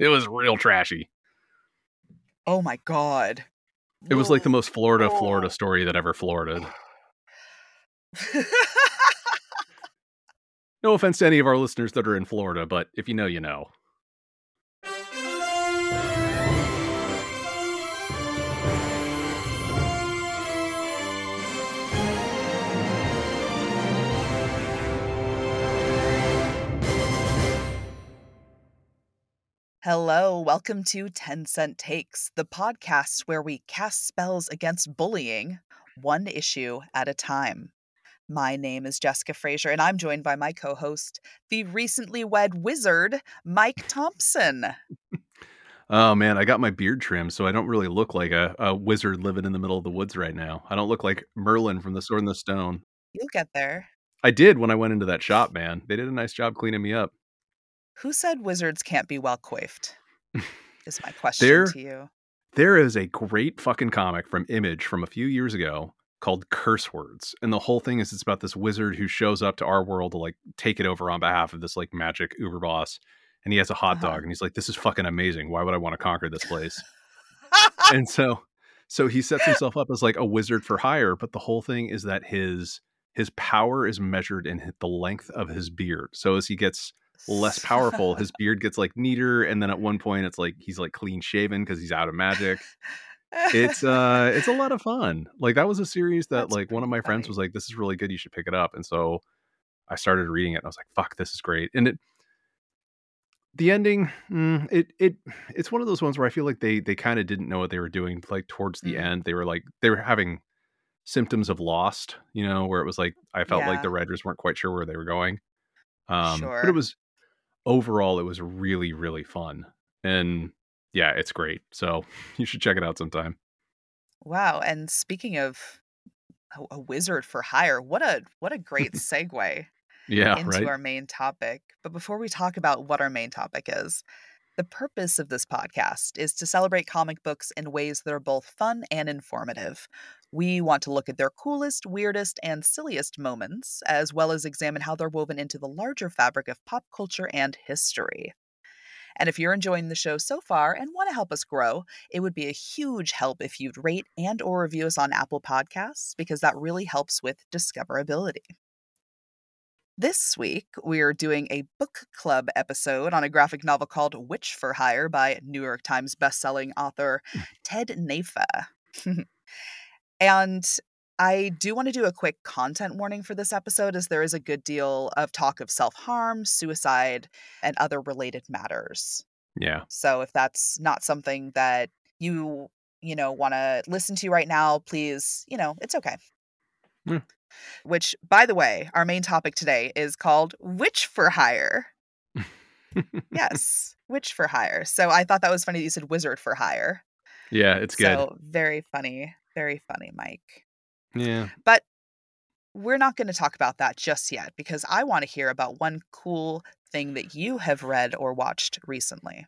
It was real trashy. Oh my God. It was like the most Florida story that ever Florida'd. No offense to any of our listeners that are in Florida, but if you know, you know. Hello, welcome to Tencent Takes, the podcast where we cast spells against bullying, one issue at a time. My name is Jessica Frazier, and I'm joined by my co-host, the recently wed wizard, Mike Thompson. Oh man, I got my beard trimmed, so I don't really look like a wizard living in the middle of the woods right now. I don't look like Merlin from The Sword in the Stone. You'll get there. I did when I went into that shop, man. They did a nice job cleaning me up. Who said wizards can't be well coiffed? Is my question to you. There is a great fucking comic from Image from a few years ago called Curse Words. And the whole thing is it's about this wizard who shows up to our world to like take it over on behalf of this like magic uber boss. And he has a hot dog and he's like, this is fucking amazing. Why would I want to conquer this place? And so he sets himself up as like a wizard for hire. But the whole thing is that his power is measured in the length of his beard. So as he gets less powerful, his beard gets like neater, and then at one point it's like he's like clean shaven because he's out of magic. It's a lot of fun. Like that was a series that That's like one of my friends was like, this is really good, you should pick it up. And so I started reading it and I was like, fuck, this is great. And the ending, it's one of those ones where I feel like they kind of didn't know what they were doing. Like towards the end, they were having symptoms of Lost, you know, where it was like I felt like the writers weren't quite sure where they were going. But it was overall, it was really, really fun. And yeah, it's great. So you should check it out sometime. Wow. And speaking of a wizard for hire, what a great segue into our main topic. But before we talk about what our main topic is, the purpose of this podcast is to celebrate comic books in ways that are both fun and informative. We want to look at their coolest, weirdest, and silliest moments, as well as examine how they're woven into the larger fabric of pop culture and history. And if you're enjoying the show so far and want to help us grow, it would be a huge help if you'd rate and or review us on Apple Podcasts, because that really helps with discoverability. This week, we're doing a book club episode on a graphic novel called Witch for Hire by New York Times bestselling author Ted Naifeh. And I do want to do a quick content warning for this episode, as there is a good deal of talk of self-harm, suicide, and other related matters. Yeah. So if that's not something that you know, want to listen to right now, please, you know, it's okay. Mm. Which, by the way, our main topic today is called Witch for Hire. Yes, Witch for Hire. So I thought that was funny that you said Wizard for Hire. Yeah, it's good. So very funny. Very funny, Mike. Yeah. But we're not going to talk about that just yet, because I want to hear about one cool thing that you have read or watched recently.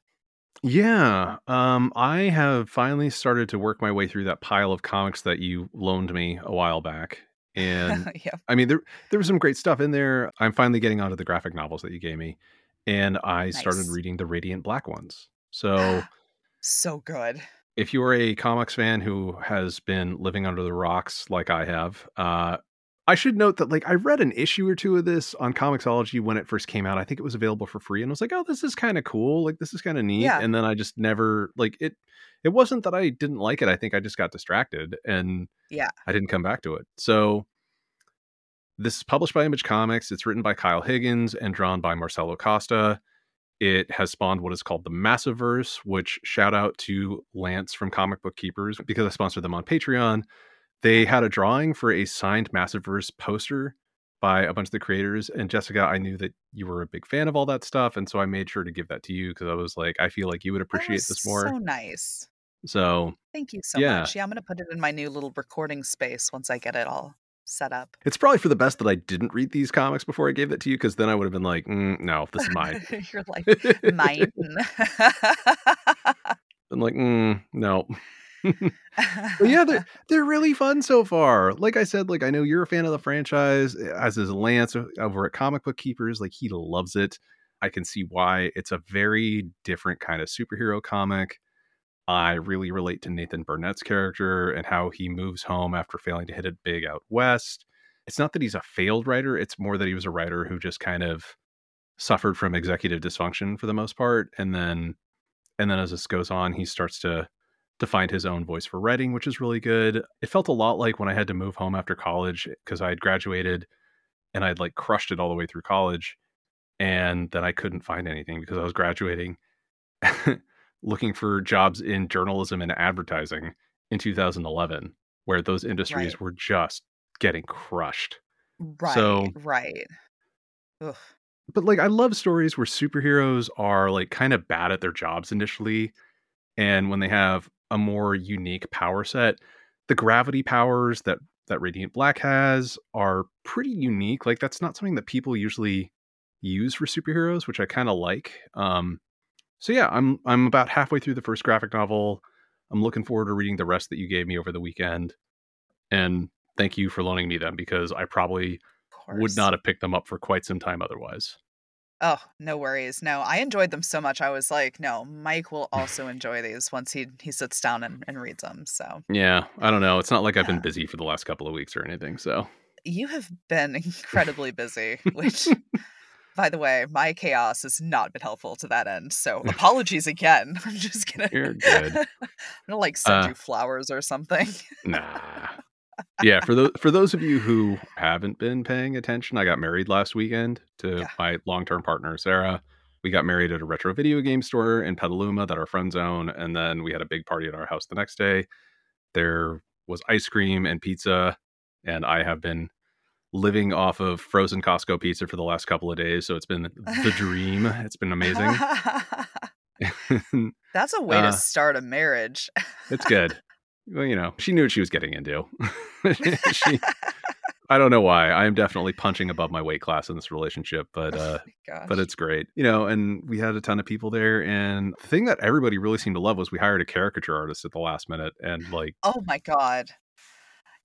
Yeah, I have finally started to work my way through that pile of comics that you loaned me a while back. And yeah. I mean, there was some great stuff in there. I'm finally getting onto the graphic novels that you gave me, and I started reading the Radiant Black ones. So, so good. If you are a comics fan who has been living under the rocks like I have, I should note that like I read an issue or two of this on Comixology when it first came out. I think it was available for free, and I was like, oh, this is kind of cool. Like this is kind of neat. Yeah. And then I just never like it. It wasn't that I didn't like it. I think I just got distracted and I didn't come back to it. So this is published by Image Comics. It's written by Kyle Higgins and drawn by Marcelo Costa. It has spawned what is called the Massiverse, which shout out to Lance from Comic Book Keepers, because I sponsored them on Patreon. They had a drawing for a signed Massiverse poster by a bunch of the creators. And Jessica, I knew that you were a big fan of all that stuff. And so I made sure to give that to you, because I was like, I feel like you would appreciate this more. So nice. So thank you so much. Yeah, I'm going to put it in my new little recording space once I get it all set up. It's probably for the best that I didn't read these comics before I gave that to you, because then I would have been like, no, this is mine. You're like, mine. I'm like, no. But yeah, they're really fun so far. Like I said, like I know you're a fan of the franchise, as is Lance over at Comic Book Keepers. Like he loves it. I can see why. It's a very different kind of superhero comic. I really relate to Nathan Burnett's character and how he moves home after failing to hit it big out west. It's not that he's a failed writer. It's more that he was a writer who just kind of suffered from executive dysfunction for the most part. And then as this goes on, he starts to find his own voice for writing, which is really good. It felt a lot like when I had to move home after college because I had graduated and I'd like crushed it all the way through college. And then I couldn't find anything because I was graduating looking for jobs in journalism and advertising in 2011, where those industries were just getting crushed. Right. Ugh. But like, I love stories where superheroes are like kind of bad at their jobs initially. And when they have a more unique power set, the gravity powers that Radiant Black has are pretty unique. Like, that's not something that people usually use for superheroes, which I kind of like. So yeah, I'm about halfway through the first graphic novel. I'm looking forward to reading the rest that you gave me over the weekend. And thank you for loaning me them, because I probably would not have picked them up for quite some time otherwise. Oh, no worries. No, I enjoyed them so much. I was like, no, Mike will also enjoy these once he sits down and reads them. So yeah, I don't know. It's not like I've been busy for the last couple of weeks or anything. So you have been incredibly busy, which, by the way, my chaos has not been helpful to that end. So apologies again. I'm just gonna. You're good. I'm gonna like send you flowers or something. Nah. Yeah, for those of you who haven't been paying attention, I got married last weekend to my long-term partner, Sarah. We got married at a retro video game store in Petaluma that our friends own, and then we had a big party at our house the next day. There was ice cream and pizza, and I have been living off of frozen Costco pizza for the last couple of days, so it's been the dream. It's been amazing. That's a way to start a marriage. It's good. Well, you know, she knew what she was getting into. I don't know why. I am definitely punching above my weight class in this relationship, but it's great. You know, and we had a ton of people there. And the thing that everybody really seemed to love was we hired a caricature artist at the last minute. And like, oh my God,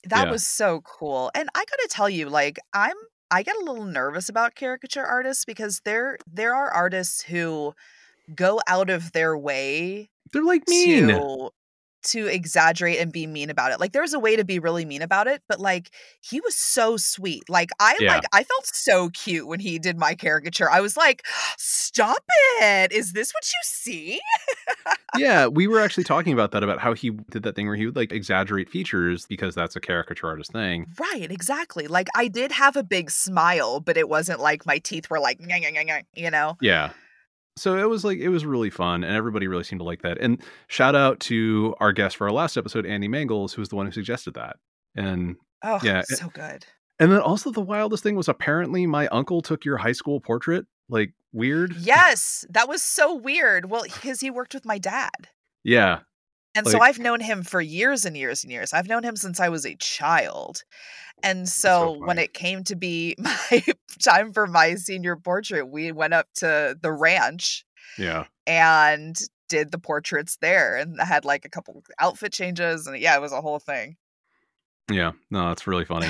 that was so cool. And I got to tell you, like, I get a little nervous about caricature artists because there are artists who go out of their way. They're like mean. To exaggerate and be mean about it. Like, there's a way to be really mean about it, but like, he was so sweet. Like, I felt so cute when he did my caricature. I was like, stop it. Is this what you see? Yeah. We were actually talking about that, about how he did that thing where he would like exaggerate features because that's a caricature artist thing. Right. Exactly. Like, I did have a big smile, but it wasn't like my teeth were like, you know? Yeah. So it was really fun, and everybody really seemed to like that. And shout out to our guest for our last episode, Andy Mangels, who was the one who suggested that. And so good. And then also the wildest thing was apparently my uncle took your high school portrait. Like, weird. Yes, that was so weird. Well, because he worked with my dad. Yeah. And like, so I've known him for years and years and years. I've known him since I was a child. And so when it came to be my time for my senior portrait, we went up to the ranch and did the portraits there. And I had like a couple outfit changes. And it was a whole thing. Yeah. No, that's really funny.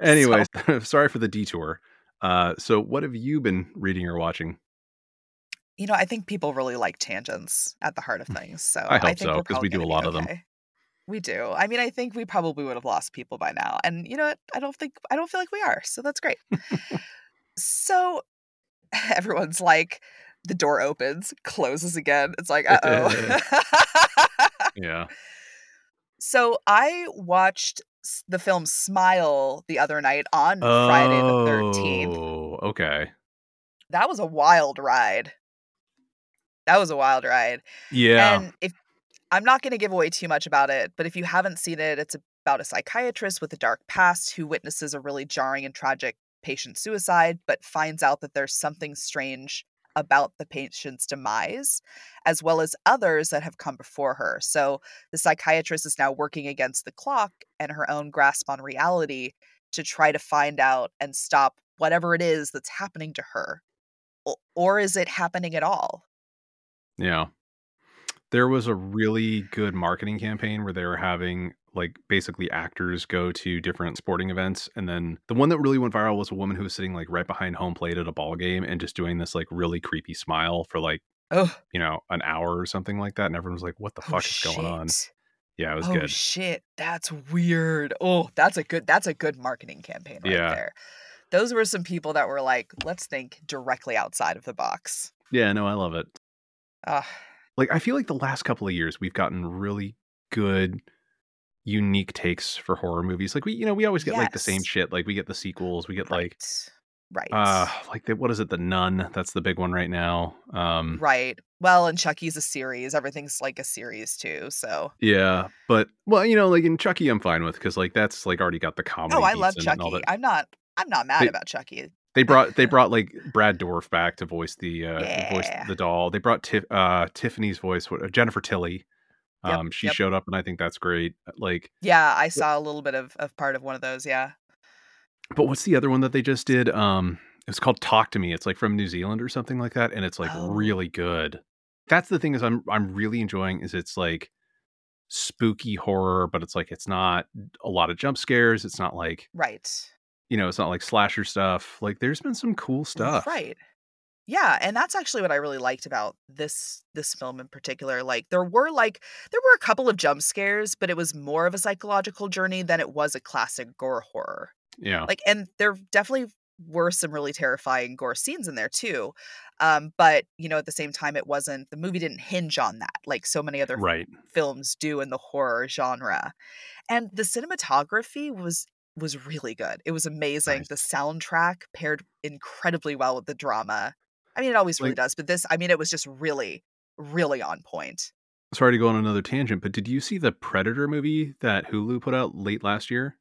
Anyways, sorry for the detour. So what have you been reading or watching? You know, I think people really like tangents at the heart of things. So I hope so, because we do a lot of them. We do. I mean, I think we probably would have lost people by now. And you know what? I don't feel like we are. So that's great. So everyone's like, the door opens, closes again. It's like, uh-oh. Yeah. So I watched the film Smile the other night on Friday the 13th. Oh, okay. That was a wild ride. Yeah. And I'm not going to give away too much about it, but if you haven't seen it, it's about a psychiatrist with a dark past who witnesses a really jarring and tragic patient suicide, but finds out that there's something strange about the patient's demise, as well as others that have come before her. So the psychiatrist is now working against the clock and her own grasp on reality to try to find out and stop whatever it is that's happening to her. Or is it happening at all? Yeah. There was a really good marketing campaign where they were having like basically actors go to different sporting events. And then the one that really went viral was a woman who was sitting like right behind home plate at a ball game and just doing this like really creepy smile for like, you know, an hour or something like that. And everyone was like, what the fuck is going on? Yeah, it was good. Oh, shit. That's weird. Oh, that's a good marketing campaign right there. Those were some people that were like, let's think directly outside of the box. Yeah, no, I love it. Like, I feel like the last couple of years, we've gotten really good, unique takes for horror movies. Like, we always get like the same shit. Like, we get the sequels. We get like, what is it? The Nun. That's the big one right now. Right. Well, and Chucky's a series. Everything's like a series too. So yeah, but well, like in Chucky, I'm fine with because like that's like already got the comedy. Oh, I love Chucky. I'm not mad about Chucky. They brought like Brad Dourif back to voice the doll. They brought Tiffany's voice, Jennifer Tilly. She showed up, and I think that's great. Like, yeah, I saw a little bit of part of one of those. Yeah. But what's the other one that they just did? It's called Talk to Me. It's like from New Zealand or something like that. And it's like really good. That's the thing is I'm really enjoying is it's like spooky horror, but it's like, it's not a lot of jump scares. It's not like, it's not like slasher stuff. Like there's been some cool stuff. Right. Yeah. And that's actually what I really liked about this film in particular. Like there were a couple of jump scares, but it was more of a psychological journey than it was a classic gore horror. Yeah. Like, and there definitely were some really terrifying gore scenes in there too. But at the same time, the movie didn't hinge on that. Like so many other films do in the horror genre. And the cinematography was really good. It was amazing. Nice. The soundtrack paired incredibly well with the drama. I mean, it always really does, but this, it was just really, really on point. Sorry to go on another tangent, but did you see the Predator movie that Hulu put out late last year?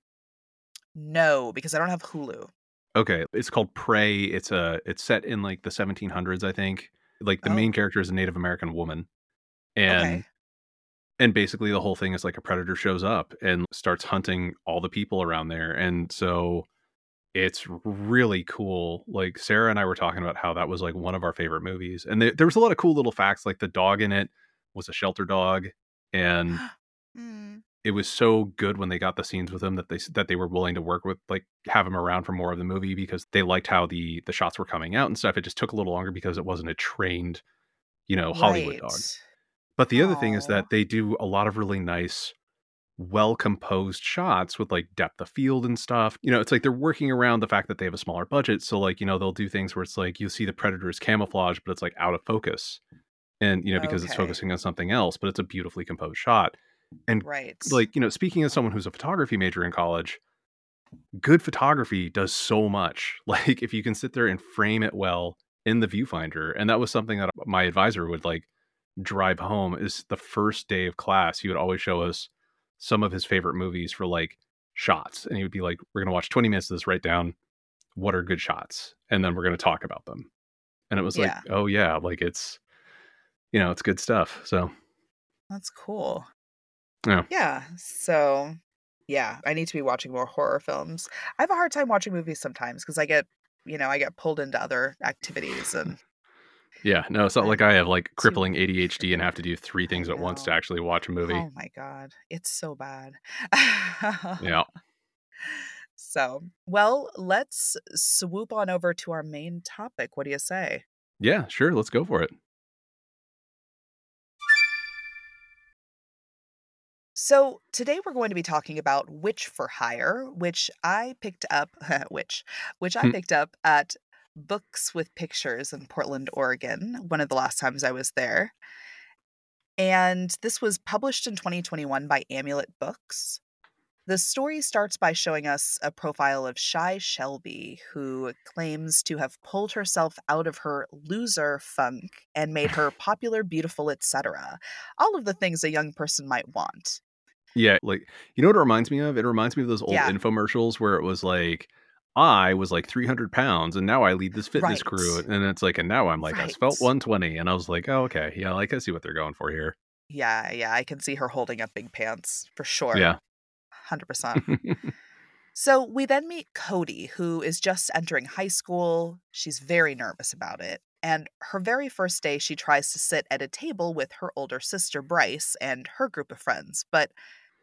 No, because I don't have Hulu. Okay, it's called Prey. It's set in like the 1700s, I think. Like the main character is a Native American woman, and basically the whole thing is like a predator shows up and starts hunting all the people around there, and so it's really cool. Like Sarah and I were talking about how that was like one of our favorite movies, and there was a lot of cool little facts. Like the dog in it was a shelter dog, and. It was so good when they got the scenes with him that they were willing to work with, like have him around for more of the movie because they liked how the shots were coming out and stuff. It just took a little longer because it wasn't a trained, Hollywood dog. But the other thing is that they do a lot of really nice, well-composed shots with like depth of field and stuff. It's like they're working around the fact that they have a smaller budget. So like, they'll do things where it's like, you'll see the predator's camouflage, but it's like out of focus. And, because it's focusing on something else, but it's a beautifully composed shot. And speaking as someone who's a photography major in college, good photography does so much. Like if you can sit there and frame it well in the viewfinder. And that was something that my advisor would like drive home is the first day of class. He would always show us some of his favorite movies for like shots. And he would be like, we're going to watch 20 minutes of this, write down what are good shots. And then we're going to talk about them. And it was like, oh yeah, like it's, it's good stuff. So that's cool. Yeah. So, yeah, I need to be watching more horror films. I have a hard time watching movies sometimes because I get pulled into other activities and. Yeah, no, it's not like I have like crippling ADHD and have to do three things at once to actually watch a movie. Oh my God, it's so bad. Yeah. So, well, let's swoop on over to our main topic. What do you say? Yeah, sure. Let's go for it. So today we're going to be talking about Witch for Hire, which I picked up at Books with Pictures in Portland, Oregon, one of the last times I was there. And this was published in 2021 by Amulet Books. The story starts by showing us a profile of Shy Shelby, who claims to have pulled herself out of her loser funk and made her popular, beautiful, etc. All of the things a young person might want. Yeah, like, what it reminds me of? It reminds me of those old infomercials where it was like, I was like 300 pounds and now I lead this fitness crew. And it's like, and now I'm like, I felt 120. And I was like, oh, okay. Yeah, like I see what they're going for here. Yeah. I can see her holding up big pants for sure. Yeah. 100%. So we then meet Cody, who is just entering high school. She's very nervous about it. and her very first day she tries to sit at a table with her older sister Bryce and her group of friends, but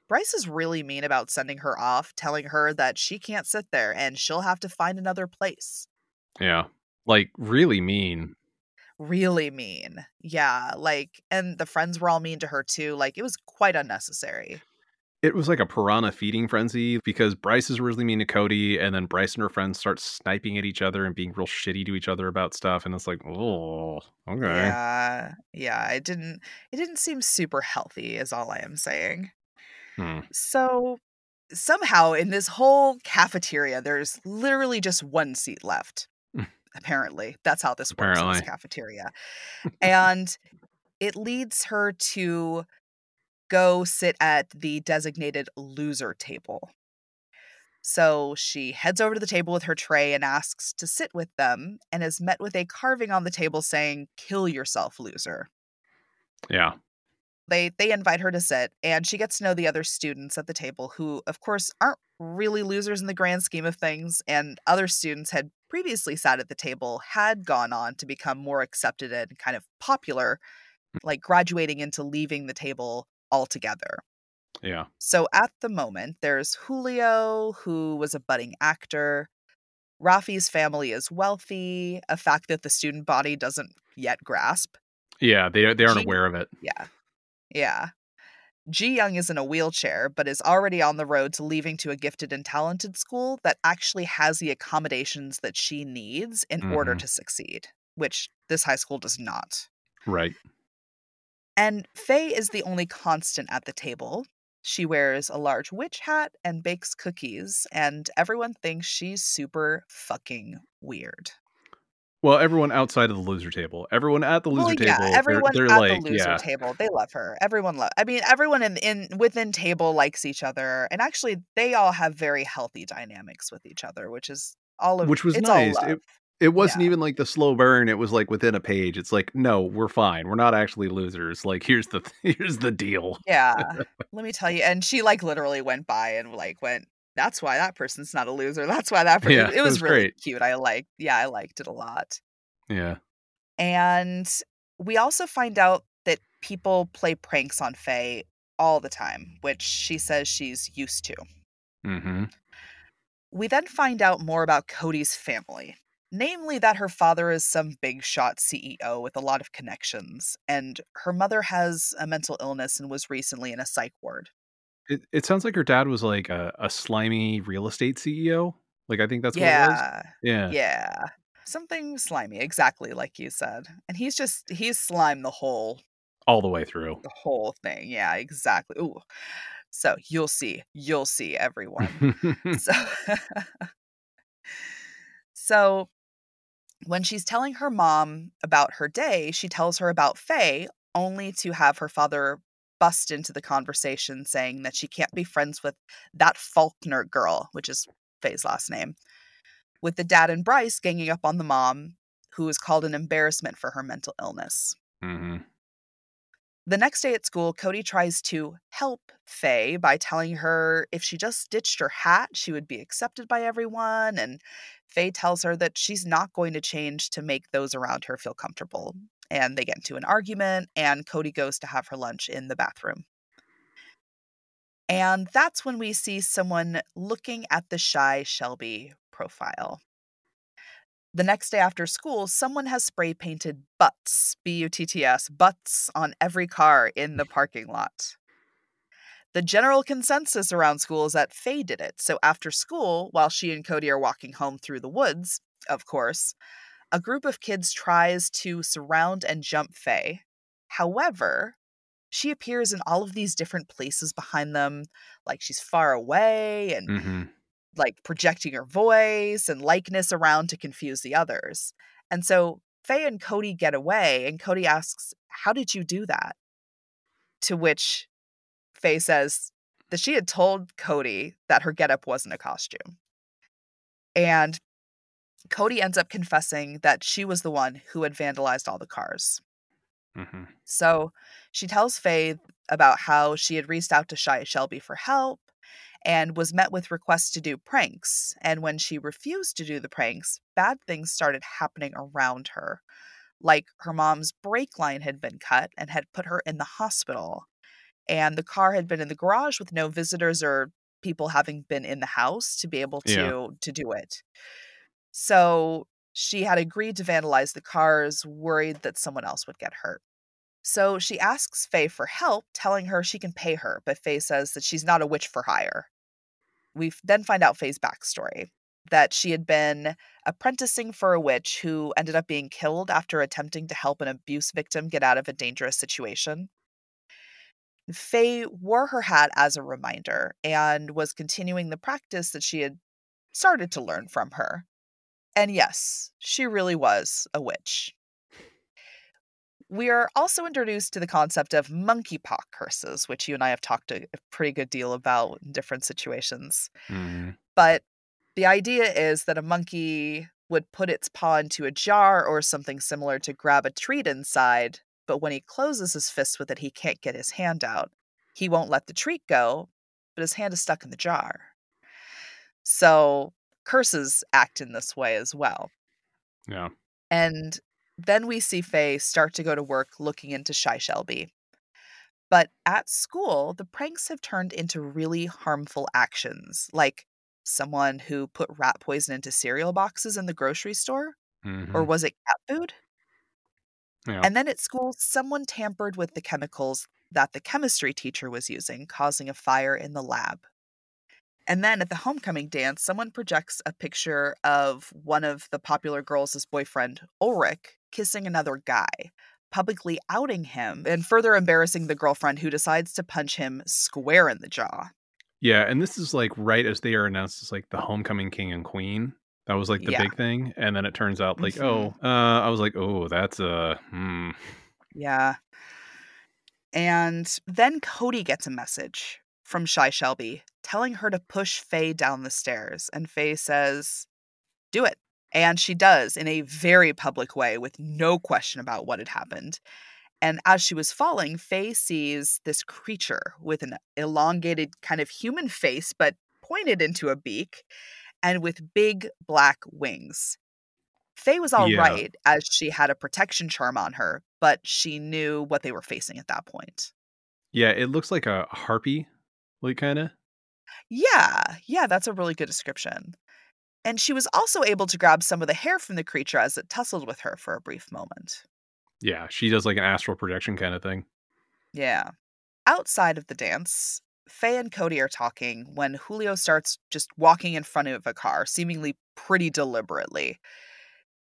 Bryce is really mean about sending her off, telling her that she can't sit there and she'll have to find another place. Yeah, like really mean. Really mean. Yeah, like, and the friends were all mean to her too. Like, it was quite unnecessary. It was like a piranha feeding frenzy because Bryce is really mean to Cody, and then Bryce and her friends start sniping at each other and being real shitty to each other about stuff, and it's like, oh, okay. Yeah, it didn't seem super healthy is all I am saying. So somehow in this whole cafeteria, there's literally just one seat left. Apparently. That's how this works in this cafeteria. And it leads her to go sit at the designated loser table. So she heads over to the table with her tray and asks to sit with them, and is met with a carving on the table saying, "Kill yourself, loser." Yeah. They invite her to sit, and she gets to know the other students at the table, who of course aren't really losers in the grand scheme of things, and other students had previously sat at the table, had gone on to become more accepted and kind of popular, like graduating into leaving the table altogether. Yeah. So at the moment, there's Julio, who was a budding actor. Rafi's family is wealthy, a fact that the student body doesn't yet grasp. Yeah, they aren't aware of it. Yeah. Ji Young is in a wheelchair, but is already on the road to leaving to a gifted and talented school that actually has the accommodations that she needs in order to succeed, which this high school does not. Right. And Faye is the only constant at the table. She wears a large witch hat and bakes cookies, and everyone thinks she's super fucking weird. Well, everyone outside of the loser table. Everyone at the loser table. Everyone they're at the loser table. They love her. Everyone within table likes each other. And actually, they all have very healthy dynamics with each other, which was nice. It wasn't even like the slow burn. It was like within a page. It's like, no, we're fine. We're not actually losers. Like, here's the deal. Yeah. Let me tell you. And she like literally went by and like went, "That's why that person's not a loser. That's why that person." Yeah, it was really great. Cute. I liked it a lot. Yeah. And we also find out that people play pranks on Faye all the time, which she says she's used to. Mm-hmm. We then find out more about Cody's family, namely that her father is some big shot CEO with a lot of connections, and her mother has a mental illness and was recently in a psych ward. It sounds like her dad was like a slimy real estate CEO. Like, I think that's what it was. Yeah. Something slimy. Exactly. Like you said. And he's slime all the way through the whole thing. Yeah, exactly. Ooh. So you'll see everyone. So when she's telling her mom about her day, she tells her about Faye, only to have her father bust into the conversation saying that she can't be friends with that Faulkner girl, which is Faye's last name, with the dad and Bryce ganging up on the mom, who is called an embarrassment for her mental illness. Mm-hmm. The next day at school, Cody tries to help Faye by telling her if she just ditched her hat, she would be accepted by everyone, and Faye tells her that she's not going to change to make those around her feel comfortable. And they get into an argument, and Cody goes to have her lunch in the bathroom. And that's when we see someone looking at the Shy Shelby profile. The next day after school, someone has spray painted butts, B-U-T-T-S, butts on every car in the parking lot. The general consensus around school is that Faye did it. So after school, while she and Cody are walking home through the woods, of course, a group of kids tries to surround and jump Faye. However, she appears in all of these different places behind them, like she's far away and like projecting her voice and likeness around to confuse the others. And so Faye and Cody get away, and Cody asks, "How did you do that?" To which Faye says that she had told Cody that her getup wasn't a costume. And Cody ends up confessing that she was the one who had vandalized all the cars. Mm-hmm. So she tells Faye about how she had reached out to Shy Shelby for help and was met with requests to do pranks. And when she refused to do the pranks, bad things started happening around her, like her mom's brake line had been cut and had put her in the hospital. And the car had been in the garage with no visitors or people having been in the house to be able to do it. So she had agreed to vandalize the cars, worried that someone else would get hurt. So she asks Faye for help, telling her she can pay her, but Faye says that she's not a witch for hire. We then find out Faye's backstory, that she had been apprenticing for a witch who ended up being killed after attempting to help an abuse victim get out of a dangerous situation. Faye wore her hat as a reminder and was continuing the practice that she had started to learn from her. And yes, she really was a witch. We are also introduced to the concept of monkeypox curses, which you and I have talked a pretty good deal about in different situations. Mm. But the idea is that a monkey would put its paw into a jar or something similar to grab a treat inside, but when he closes his fist with it, he can't get his hand out. He won't let the treat go, but his hand is stuck in the jar. So curses act in this way as well. Yeah. And then we see Faye start to go to work looking into Shy Shelby. But at school, the pranks have turned into really harmful actions, like someone who put rat poison into cereal boxes in the grocery store, or was it cat food? Yeah. And then at school, someone tampered with the chemicals that the chemistry teacher was using, causing a fire in the lab. And then at the homecoming dance, someone projects a picture of one of the popular girls' boyfriend, Ulrich, kissing another guy, publicly outing him and further embarrassing the girlfriend who decides to punch him square in the jaw. Yeah, and this is like right as they are announced as like the homecoming king and queen. That was like the big thing. And then it turns out like, I was like, oh, that's a, Yeah. And then Cody gets a message from Shy Shelby, telling her to push Faye down the stairs. And Faye says, do it. And she does, in a very public way with no question about what had happened. And as she was falling, Faye sees this creature with an elongated kind of human face, but pointed into a beak and with big black wings. Faye was all right, as she had a protection charm on her, but she knew what they were facing at that point. Yeah, it looks like a harpy. Like, kind of? Yeah, that's a really good description. And she was also able to grab some of the hair from the creature as it tussled with her for a brief moment. Yeah, she does like an astral projection kind of thing. Yeah. Outside of the dance, Faye and Cody are talking when Julio starts just walking in front of a car, seemingly pretty deliberately.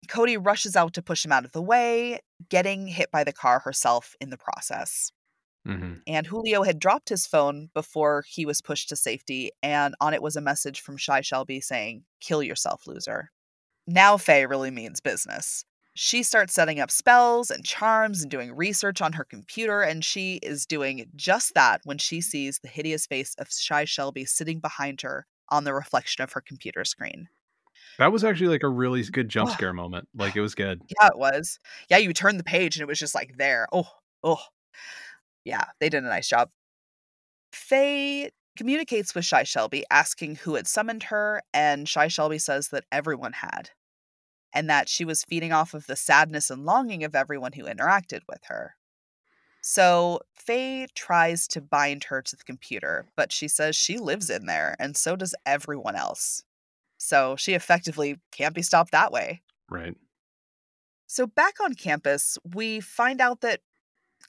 Cody rushes out to push him out of the way, getting hit by the car herself in the process. And Julio had dropped his phone before he was pushed to safety, and on it was a message from Shy Shelby saying, "Kill yourself, loser." Now Faye really means business. She starts setting up spells and charms and doing research on her computer, and she is doing just that when she sees the hideous face of Shy Shelby sitting behind her on the reflection of her computer screen. That was actually like a really good jump scare moment. Like, it was good. Yeah, it was. Yeah, you turned the page and it was just like there. Yeah, they did a nice job. Faye communicates with Shy Shelby, asking who had summoned her, and Shy Shelby says that everyone had, and that she was feeding off of the sadness and longing of everyone who interacted with her. So Faye tries to bind her to the computer, but she says she lives in there, and so does everyone else. So she effectively can't be stopped that way. Right. So back on campus, we find out that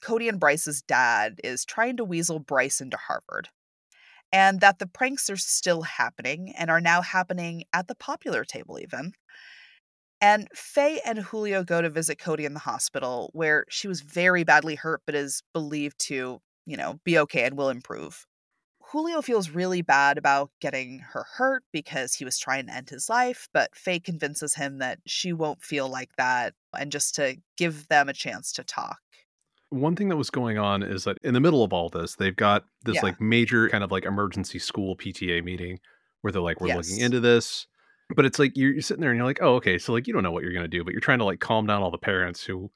Cody and Bryce's dad is trying to weasel Bryce into Harvard, and that the pranks are still happening and are now happening at the popular table even. And Faye and Julio go to visit Cody in the hospital, where she was very badly hurt, but is believed to, be okay and will improve. Julio feels really bad about getting her hurt because he was trying to end his life, but Faye convinces him that she won't feel like that and just to give them a chance to talk. One thing that was going on is that in the middle of all this, they've got this like major kind of like emergency school PTA meeting where they're like, we're looking into this. But it's like you're sitting there and you're like, oh, OK, so like you don't know what you're going to do, but you're trying to like calm down all the parents who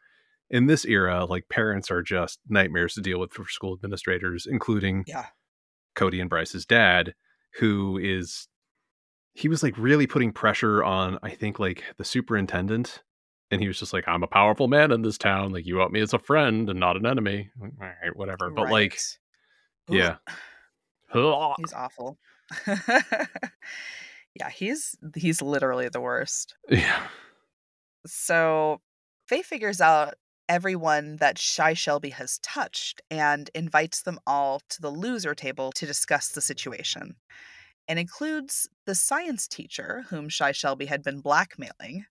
in this era, like parents are just nightmares to deal with for school administrators, including Cody and Bryce's dad, who he was like really putting pressure on, I think, like the superintendent And he was just like, I'm a powerful man in this town. Like, you want me as a friend and not an enemy. Like, all right, whatever. But like, yeah. He's awful. Yeah, he's literally the worst. Yeah. So Faye figures out everyone that Shy Shelby has touched and invites them all to the loser table to discuss the situation. And includes the science teacher, whom Shy Shelby had been blackmailing,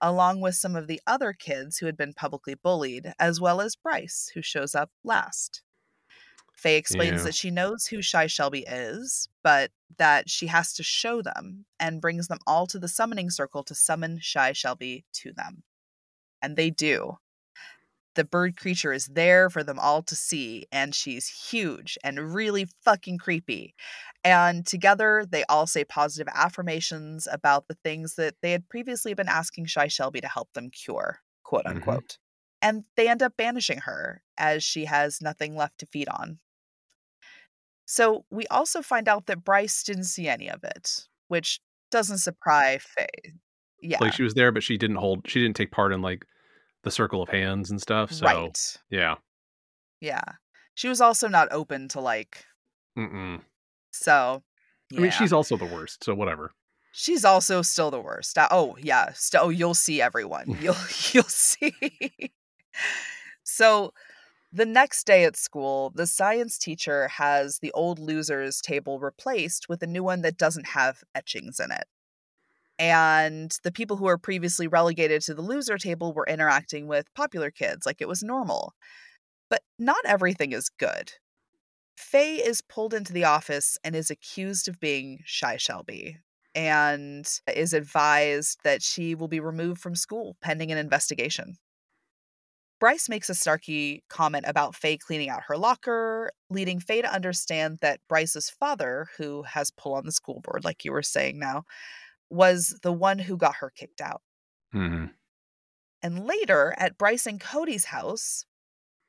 along with some of the other kids who had been publicly bullied, as well as Bryce, who shows up last. Faye explains that she knows who Shy Shelby is, but that she has to show them, and brings them all to the summoning circle to summon Shy Shelby to them. And they do. The bird creature is there for them all to see, and she's huge and really fucking creepy. And together, they all say positive affirmations about the things that they had previously been asking Shy Shelby to help them cure, quote unquote. Mm-hmm. And they end up banishing her, as she has nothing left to feed on. So we also find out that Bryce didn't see any of it, which doesn't surprise Faye. Yeah. Like, she was there, but she didn't take part in, like, the circle of hands and stuff. So, right. Yeah. Yeah. She was also not open to, like... Mm-mm. So, yeah. I mean, she's also the worst, so whatever. She's also still the worst. Oh, yeah. You'll see everyone. You'll see. So, the next day at school, the science teacher has the old losers table replaced with a new one that doesn't have etchings in it. And the people who were previously relegated to the loser table were interacting with popular kids like it was normal. But not everything is good. Faye is pulled into the office and is accused of being Shy Shelby, and is advised that she will be removed from school pending an investigation. Bryce makes a snarky comment about Faye cleaning out her locker, leading Faye to understand that Bryce's father, who has pull on the school board, like you were saying now, was the one who got her kicked out. Mm-hmm. And later, at Bryce and Cody's house,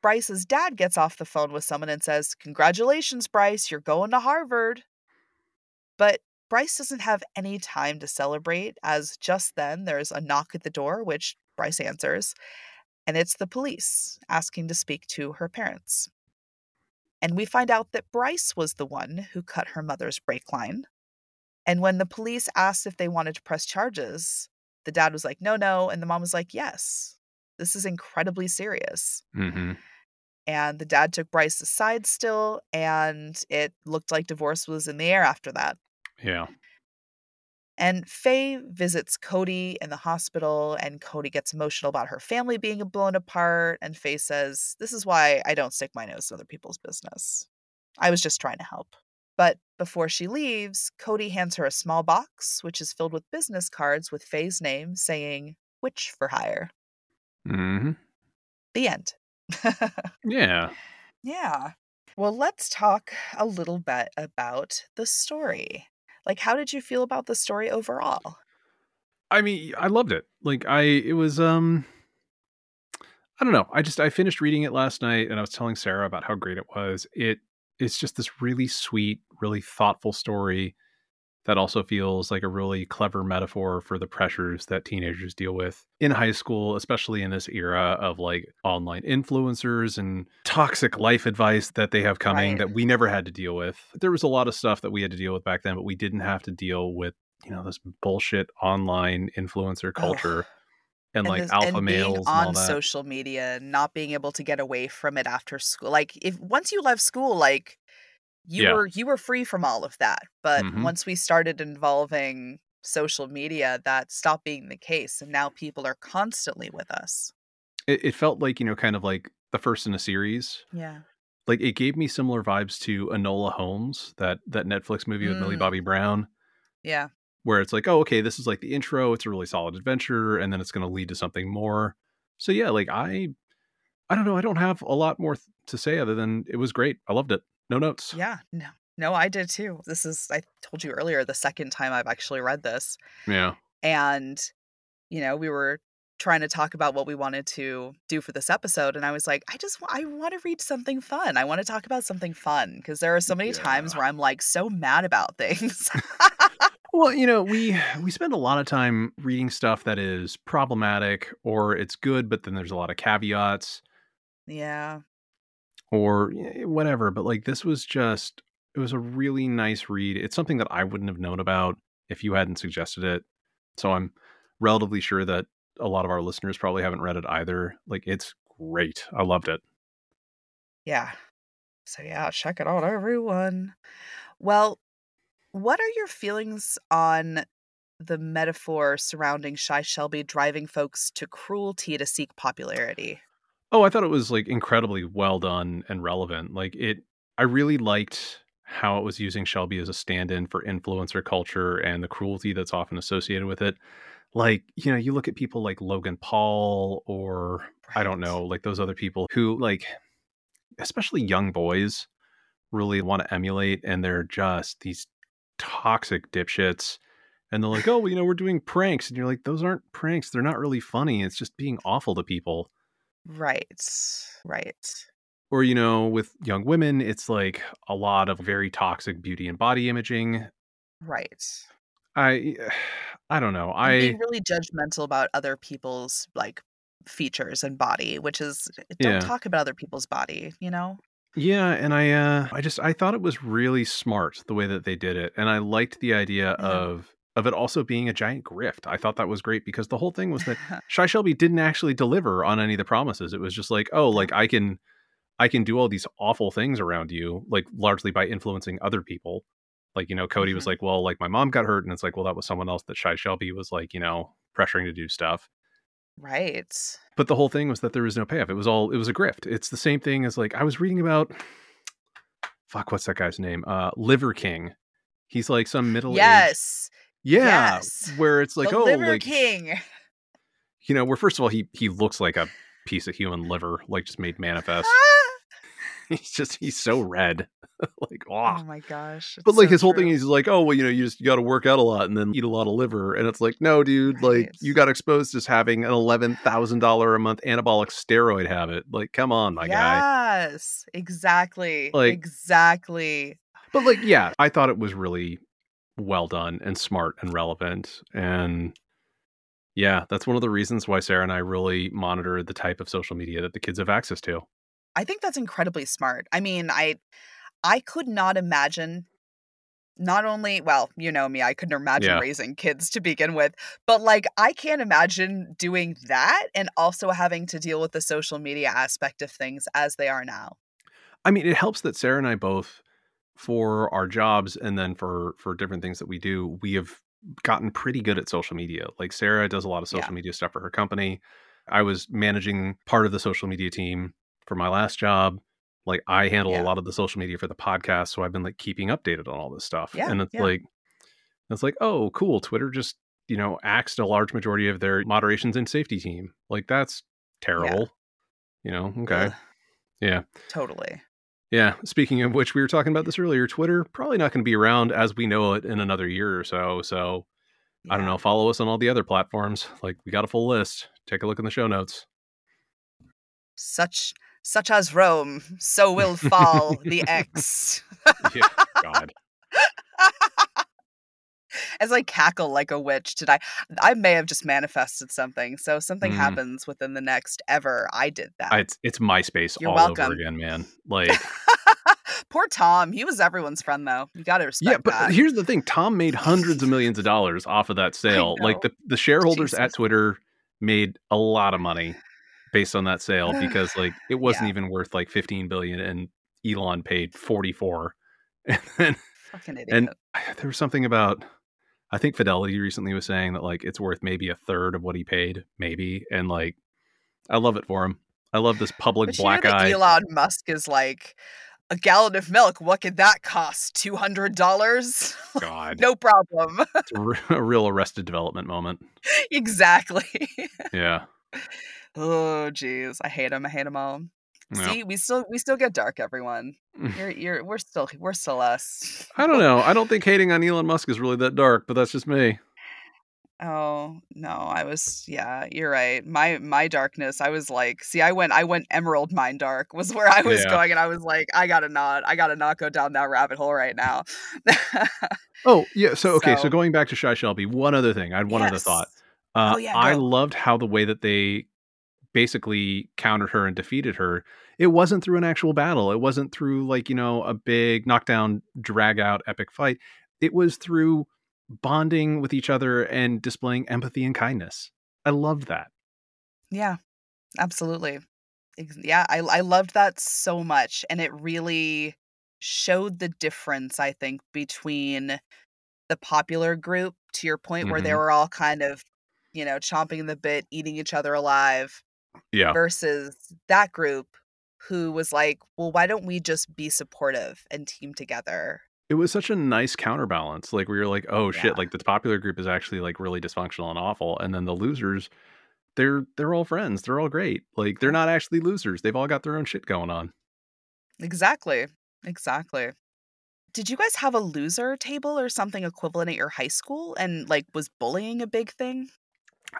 Bryce's dad gets off the phone with someone and says, "Congratulations, Bryce, you're going to Harvard." But Bryce doesn't have any time to celebrate, as just then there's a knock at the door, which Bryce answers, and it's the police asking to speak to her parents. And we find out that Bryce was the one who cut her mother's brake line. And when the police asked if they wanted to press charges, the dad was like, no. And the mom was like, yes, this is incredibly serious. Mm-hmm. And the dad took Bryce aside still. And it looked like divorce was in the air after that. Yeah. And Faye visits Cody in the hospital, and Cody gets emotional about her family being blown apart. And Faye says, this is why I don't stick my nose in other people's business. I was just trying to help. But before she leaves, Cody hands her a small box, which is filled with business cards with Faye's name saying, Witch for Hire. Mm-hmm. The end. Yeah. Yeah. Well, let's talk a little bit about the story. Like, how did you feel about the story overall? I mean, I loved it. Like, I don't know. I finished reading it last night, and I was telling Sarah about how great it was. It's just this really sweet, really thoughtful story that also feels like a really clever metaphor for the pressures that teenagers deal with in high school, especially in this era of like online influencers and toxic life advice that they have coming that we never had to deal with. There was a lot of stuff that we had to deal with back then, but we didn't have to deal with, this bullshit online influencer culture. And like this, alpha males being on and all that. Social media, not being able to get away from it after school. Like once you left school, like you were free from all of that. But once we started involving social media, that stopped being the case. And now people are constantly with us. It felt like, kind of like the first in a series. Yeah. Like it gave me similar vibes to Enola Holmes, that Netflix movie with Millie Bobby Brown. Yeah. Where it's like, oh, okay, this is like the intro. It's a really solid adventure. And then it's going to lead to something more. So yeah, like I don't know. I don't have a lot more to say other than it was great. I loved it. No notes. Yeah, no, I did too. This is, I told you earlier, the second time I've actually read this. Yeah. And, we were trying to talk about what we wanted to do for this episode. And I was like, I want to read something fun. I want to talk about something fun. Because there are so many times where I'm like so mad about things. Well, you know, we spend a lot of time reading stuff that is problematic, or it's good, but then there's a lot of caveats. Yeah. Or whatever. But like, this was just, it was a really nice read. It's something that I wouldn't have known about if you hadn't suggested it. So I'm relatively sure that a lot of our listeners probably haven't read it either. Like, it's great. I loved it. Yeah. So yeah, check it out, everyone. Well, what are your feelings on the metaphor surrounding Shy Shelby driving folks to cruelty to seek popularity? Oh, I thought it was like incredibly well done and relevant. Like it, I really liked how it was using Shelby as a stand-in for influencer culture and the cruelty that's often associated with it. Like, you know, you look at people like Logan Paul or right. I don't know, like those other people who like, especially young boys really want to emulate, and they're just these toxic dipshits, and they're like, oh, well, you know, we're doing pranks, and you're like, those aren't pranks, they're not really funny, it's just being awful to people. Right Or, you know, with young women, it's like a lot of very toxic beauty and body imaging. Right. I don't know, I being really judgmental about other people's like features and body, which is don't talk about other people's body, you know. Yeah, and I thought it was really smart the way that they did it, and I liked the idea of it also being a giant grift. I thought that was great, because the whole thing was that Shy Shelby didn't actually deliver on any of the promises. It was just like, oh, like I can do all these awful things around you, like largely by influencing other people. Like, you know, Cody was like, well, like my mom got hurt, and it's like, well, that was someone else that Shy Shelby was like, you know, pressuring to do stuff. Right. But the whole thing was that there was no payoff. It was a grift. It's the same thing as like, I was reading about, fuck, what's that guy's name? Liver King. He's like some middle-aged. Yes. Yeah. Yes. Where it's like, the Liver King. You know, where first of all, he looks like a piece of human liver, like just made manifest. He's so red. Like, oh my gosh. But like, so his whole thing is like, oh, well, you know, you got to work out a lot and then eat a lot of liver. And it's like, no, dude, right. Like you got exposed as having an $11,000 a month anabolic steroid habit. Like, come on, my guy. Yes, exactly. Like, exactly. But like, yeah, I thought it was really well done and smart and relevant. And yeah, that's one of the reasons why Sarah and I really monitor the type of social media that the kids have access to. I think that's incredibly smart. I mean, I could not imagine, not only, well, you know me, I couldn't imagine raising kids to begin with, but like, I can't imagine doing that and also having to deal with the social media aspect of things as they are now. I mean, it helps that Sarah and I both, for our jobs and then for different things that we do, we have gotten pretty good at social media. Like Sarah does a lot of social media stuff for her company. I was managing part of the social media team for my last job. Like I handle a lot of the social media for the podcast. So I've been like keeping updated on all this stuff. Yeah, and it's like, oh, cool. Twitter just, you know, axed a large majority of their moderations and safety team. Like that's terrible, you know? Okay. Yeah, totally. Yeah. Speaking of which, we were talking about this earlier, Twitter probably not going to be around as we know it in another year or so. So I don't know, follow us on all the other platforms. Like we got a full list. Take a look in the show notes. Such as Rome, so will fall the X. Yeah, God. As I cackle like a witch, did I may have just manifested something. So something happens within the next ever. I did that. It's MySpace. You're all welcome. Over again, man. Like poor Tom. He was everyone's friend, though. You got to respect that. Yeah, but here's the thing. Tom made hundreds of millions of dollars off of that sale. Like the shareholders at Twitter made a lot of money based on that sale, because like it wasn't even worth like $15 billion, and Elon paid 44. And then fucking idiot. And there was something about, I think Fidelity recently was saying that like it's worth maybe a third of what he paid, maybe. And like, I love it for him. I love this public black eye. Elon Musk is like, a gallon of milk, what could that cost? $200? God. No problem. It's a real Arrested Development moment. Exactly. Yeah. Oh geez, I hate him. I hate them all. Yeah. See, we still get dark, everyone. We're still us. I don't know. I don't think hating on Elon Musk is really that dark, but that's just me. Oh no, I was, yeah, you're right. My darkness, I was like, see, I went emerald mine dark was where I was going, and I was like, I gotta not go down that rabbit hole right now. Oh yeah. So going back to Shy Shelby, one other thing, I had one other thought. I loved how the way that they basically countered her and defeated her. It wasn't through an actual battle. It wasn't through a big knockdown, drag out epic fight. It was through bonding with each other and displaying empathy and kindness. I loved that. Yeah, absolutely. Yeah, I loved that so much. And it really showed the difference, I think, between the popular group, to your point, where they were all kind of, chomping the bit, eating each other alive, versus that group who was like, well, why don't we just be supportive and team together? It was such a nice counterbalance, like where you're like, oh shit, like the popular group is actually like really dysfunctional and awful. And then the losers, they're all friends. They're all great. Like they're not actually losers. They've all got their own shit going on. Exactly. Did you guys have a loser table or something equivalent at your high school? And like, was bullying a big thing?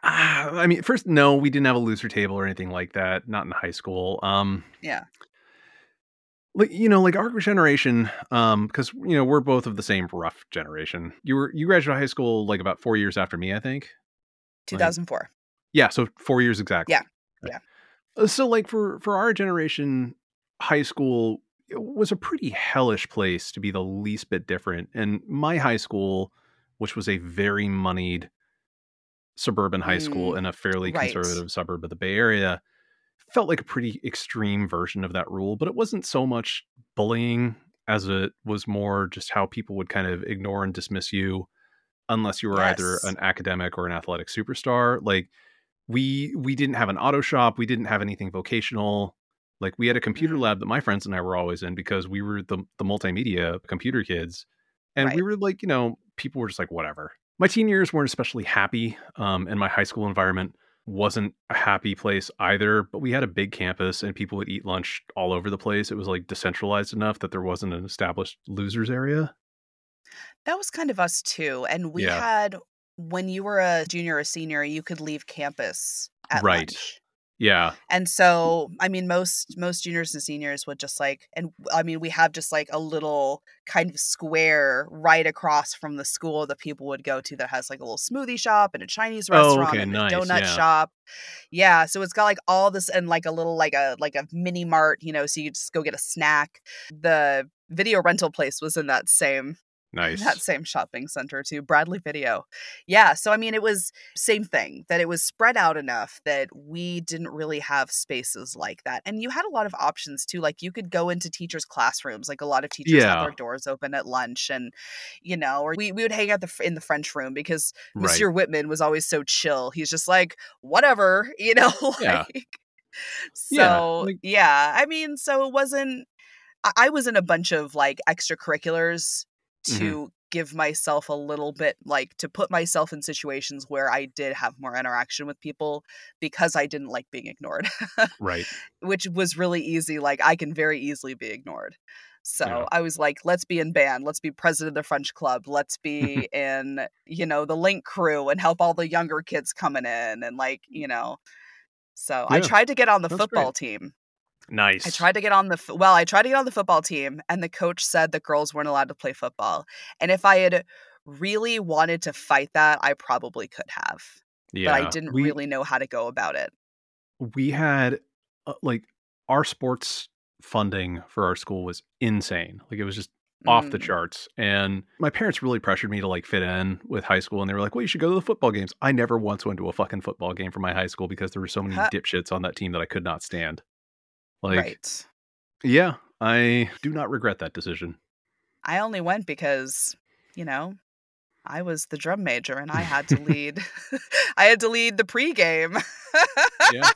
I mean, first, no, we didn't have a loser table or anything like that. Not in high school. Yeah. Like, our generation, because, we're both of the same rough generation. You graduated high school like about 4 years after me, I think. 2004. Like, yeah. So 4 years exactly. Yeah. Yeah. So like for our generation, high school was a pretty hellish place to be the least bit different. And my high school, which was a very moneyed suburban high school in a fairly conservative suburb of the Bay Area, felt like a pretty extreme version of that rule, but it wasn't so much bullying as it was more just how people would kind of ignore and dismiss you unless you were either an academic or an athletic superstar. Like we didn't have an auto shop. We didn't have anything vocational. Like we had a computer lab that my friends and I were always in because we were the multimedia computer kids. And we were like, people were just like, whatever. My teen years weren't especially happy. And my high school environment wasn't a happy place either, but we had a big campus and people would eat lunch all over the place. It was like decentralized enough that there wasn't an established losers area. That was kind of us too. And we had, when you were a junior or senior, you could leave campus at lunch. Yeah. And so, I mean, most juniors and seniors would just like, and I mean, we have just like a little kind of square right across from the school that people would go to that has like a little smoothie shop and a Chinese restaurant and a donut shop. Yeah. So it's got like all this and like a little, like a mini mart, so you just go get a snack. The video rental place was in that same shopping center too, Bradley Video. Yeah. So, I mean, it was same thing, that it was spread out enough that we didn't really have spaces like that. And you had a lot of options too. Like you could go into teachers' classrooms, like a lot of teachers had their doors open at lunch and, or we would hang out in the French room because Mr. Whitman was always so chill. He's just like, whatever, I mean, so it wasn't, I was in a bunch of like extracurriculars to give myself a little bit, like to put myself in situations where I did have more interaction with people because I didn't like being ignored. Right. Which was really easy. Like I can very easily be ignored. So I was like, let's be in band. Let's be president of the French club. Let's be in, the Link crew and help all the younger kids coming in. And like, so I tried to get on the football team. Nice. I tried to get on the football team and the coach said that girls weren't allowed to play football. And if I had really wanted to fight that, I probably could have. Yeah. But I didn't really know how to go about it. We had our sports funding for our school was insane. Like it was just off the charts. And my parents really pressured me to like fit in with high school. And they were like, well, you should go to the football games. I never once went to a fucking football game for my high school because there were so many dipshits on that team that I could not stand. Like, yeah, I do not regret that decision. I only went because, I was the drum major and I had to lead. I had to lead the pregame. Yeah.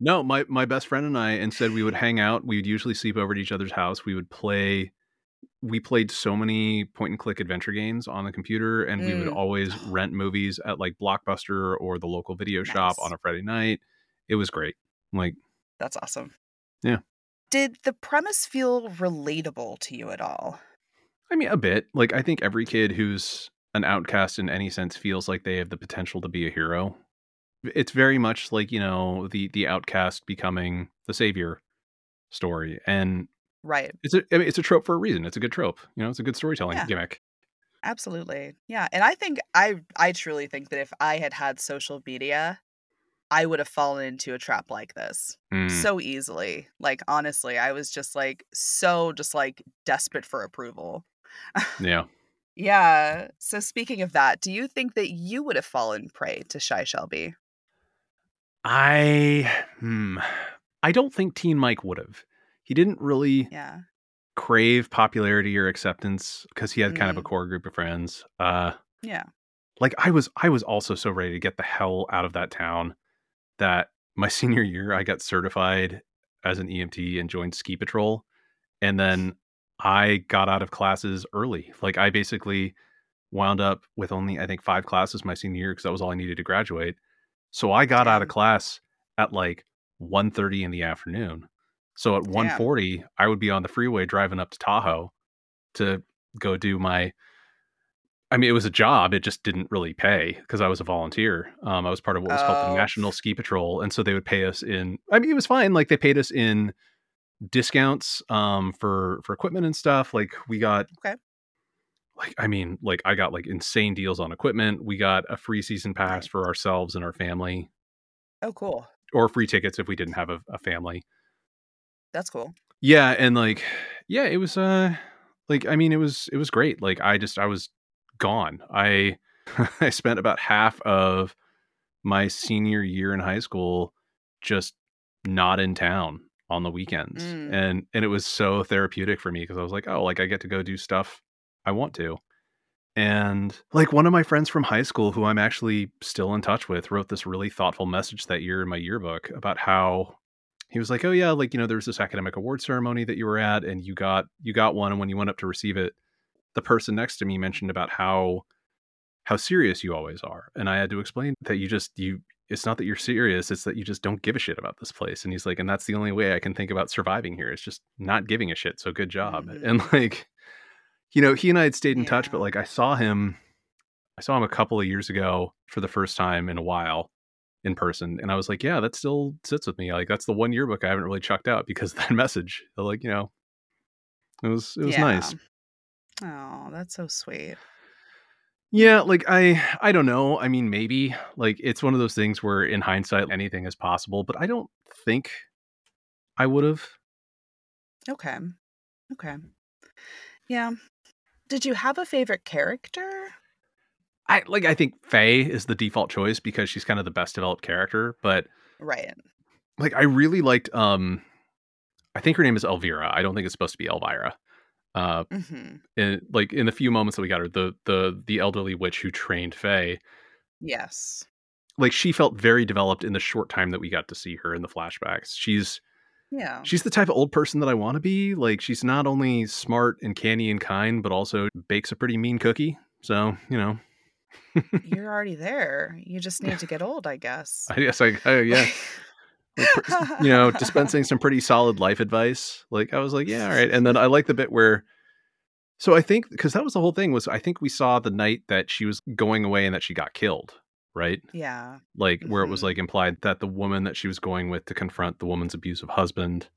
No, my best friend and I, instead we would hang out. We would usually sleep over at each other's house. We played so many point and click adventure games on the computer and we would always rent movies at like Blockbuster or the local video shop on a Friday night. It was great. Like, that's awesome. Yeah. Did the premise feel relatable to you at all? I mean, a bit. Like, I think every kid who's an outcast in any sense feels like they have the potential to be a hero. It's very much like, you know, the outcast becoming the savior story. And right. It's a trope for a reason. It's a good trope. You know, it's a good storytelling gimmick. Absolutely. Yeah. And I think I truly think that if I had had social media, I would have fallen into a trap like this so easily. Like, honestly, I was just like, so just like desperate for approval. Yeah. Yeah. So speaking of that, do you think that you would have fallen prey to Shy Shelby? I don't think Teen Mike would have. He didn't really crave popularity or acceptance because he had kind of a core group of friends. Like I was also so ready to get the hell out of that town that my senior year, I got certified as an EMT and joined Ski Patrol. And then I got out of classes early. Like I basically wound up with only, I think, 5 classes my senior year because that was all I needed to graduate. So I got out of class at like 1:30 in the afternoon. So at 1:40, I would be on the freeway driving up to Tahoe to go do my, I mean, it was a job. It just didn't really pay because I was a volunteer. I was part of what was called the National Ski Patrol. And so they would pay us in, I mean, it was fine. Like they paid us in discounts for equipment and stuff. Like we got I got like insane deals on equipment. We got a free season pass for ourselves and our family. Oh, cool. Or free tickets if we didn't have a family. That's cool. Yeah. And like, yeah, it was it was great. Like I was gone. I spent about half of my senior year in high school just not in town on the weekends. And it was so therapeutic for me because I was like, oh, like I get to go do stuff I want to. And like one of my friends from high school who I'm actually still in touch with wrote this really thoughtful message that year in my yearbook about how he was like, oh yeah, like, you know, there was this academic award ceremony that you were at and you got one. And when you went up to receive it, the person next to me mentioned about how serious you always are. And I had to explain that it's not that you're serious, it's that you just don't give a shit about this place. And he's like, and that's the only way I can think about surviving here is just not giving a shit. So good job. Mm-hmm. And like, you know, he and I had stayed in touch, but like I saw him a couple of years ago for the first time in a while in person. And I was like, yeah, that still sits with me. Like that's the one yearbook I haven't really chucked out because of that message. So like, you know, it was nice. Oh, that's so sweet. Yeah, like I don't know. I mean, maybe like it's one of those things where in hindsight, anything is possible, but I don't think I would have. Okay. Yeah. Did you have a favorite character? I think Faye is the default choice because she's kind of the best developed character, but right. Like I really liked I think her name is Elvira. I don't think it's supposed to be Elvira. And like in the few moments that we got her, the elderly witch who trained Faye. Yes. Like she felt very developed in the short time that we got to see her in the flashbacks. She's the type of old person that I want to be. Like she's not only smart and canny and kind, but also bakes a pretty mean cookie. So, you know. You're already there. You just need to get old, I guess. I guess yeah. You know, dispensing some pretty solid life advice. Like I was like, yeah, all right. And then I like the bit where, so I think, because that was the whole thing was, I think we saw the night that she was going away and that she got killed, right? Yeah. Like where it was like implied that the woman that she was going with to confront the woman's abusive husband,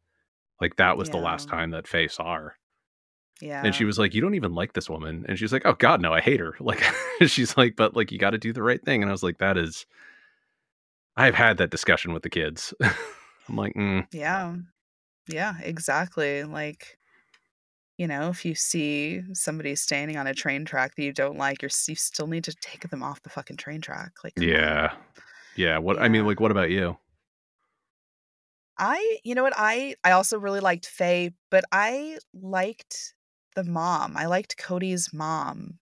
like that was the last time that Faye saw her. Yeah. And she was like, you don't even like this woman. And she's like, oh God, no, I hate her. Like she's like, but like, you got to do the right thing. And I was like, I've had that discussion with the kids. I'm like, yeah, exactly. Like, you know, if you see somebody standing on a train track that you don't like, you still need to take them off the fucking train track. Like, yeah. I mean, like, what about you? You know what? I also really liked Faye, but I liked the mom. I liked Cody's mom.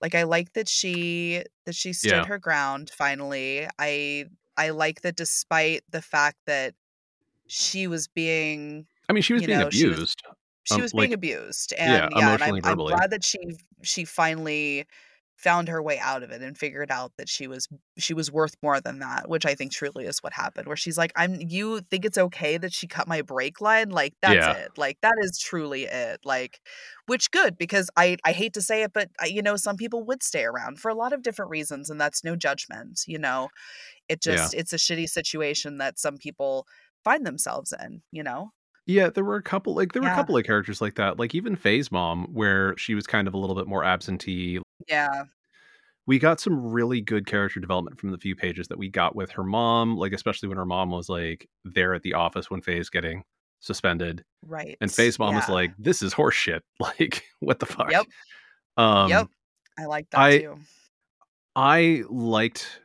Like I like that she stood her ground finally. I like that despite the fact that she was being abused. She was being abused and emotionally, and I'm glad that she finally found her way out of it and figured out that she was worth more than that, which I think truly is what happened, where she's like, you think it's okay that she cut my brake line? Like, that's it. Like, that is truly it. Like, which good, because I hate to say it, but some people would stay around for a lot of different reasons, and that's no judgment, It just, it's a shitty situation that some people find themselves in, Yeah, there were a couple of characters like that, like even Faye's mom, where she was kind of a little bit more absentee. Yeah. We got some really good character development from the few pages that we got with her mom, like especially when her mom was like there at the office when Faye's getting suspended. Right. And Faye's mom was like, this is horseshit. Like, what the fuck? Yep. I like that too. I liked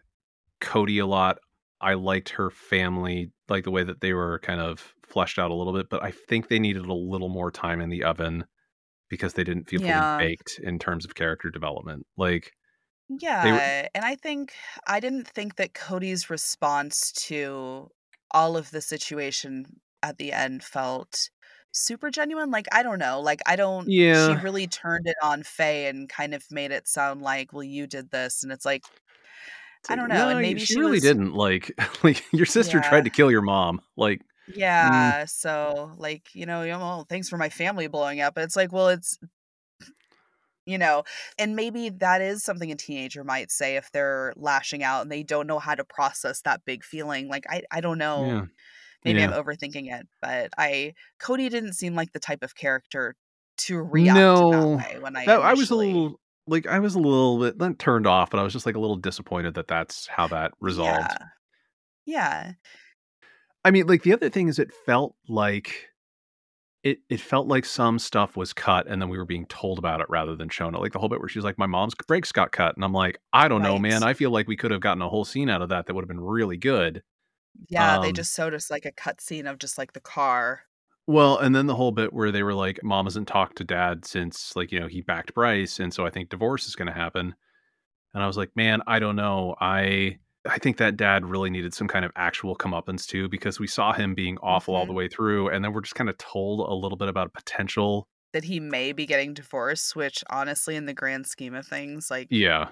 Cody a lot. I liked her family, like the way that they were kind of fleshed out a little bit, but I think they needed a little more time in the oven because they didn't feel fully baked in terms of character development. Like, and I didn't think that Cody's response to all of the situation at the end felt super genuine. Like, I don't know. Like, she really turned it on Faye and kind of made it sound like, well, you did this, and it's like, I don't know. No, and maybe she really didn't. Like your sister tried to kill your mom. Like, so like, thanks for my family blowing up. It's like, well, it's, and maybe that is something a teenager might say if they're lashing out and they don't know how to process that big feeling. Like, I don't know. Yeah. Maybe I'm overthinking it, but Cody didn't seem like the type of character to react that way when I was a little. Like, I was a little bit not turned off, but I was just like a little disappointed that that's how that resolved. Yeah. I mean, like, the other thing is it felt like some stuff was cut and then we were being told about it rather than shown it. Like the whole bit where she's like, my mom's brakes got cut. And I'm like, I don't know, man. I feel like we could have gotten a whole scene out of that would have been really good. Yeah, they just showed us like a cut scene of just like the car. Well, and then the whole bit where they were like, Mom hasn't talked to Dad since, like, he backed Bryce. And so I think divorce is going to happen. And I was like, man, I don't know. I think that Dad really needed some kind of actual comeuppance too, because we saw him being awful all the way through. And then we're just kind of told a little bit about potential. That he may be getting divorced, which honestly, in the grand scheme of things, like. Yeah.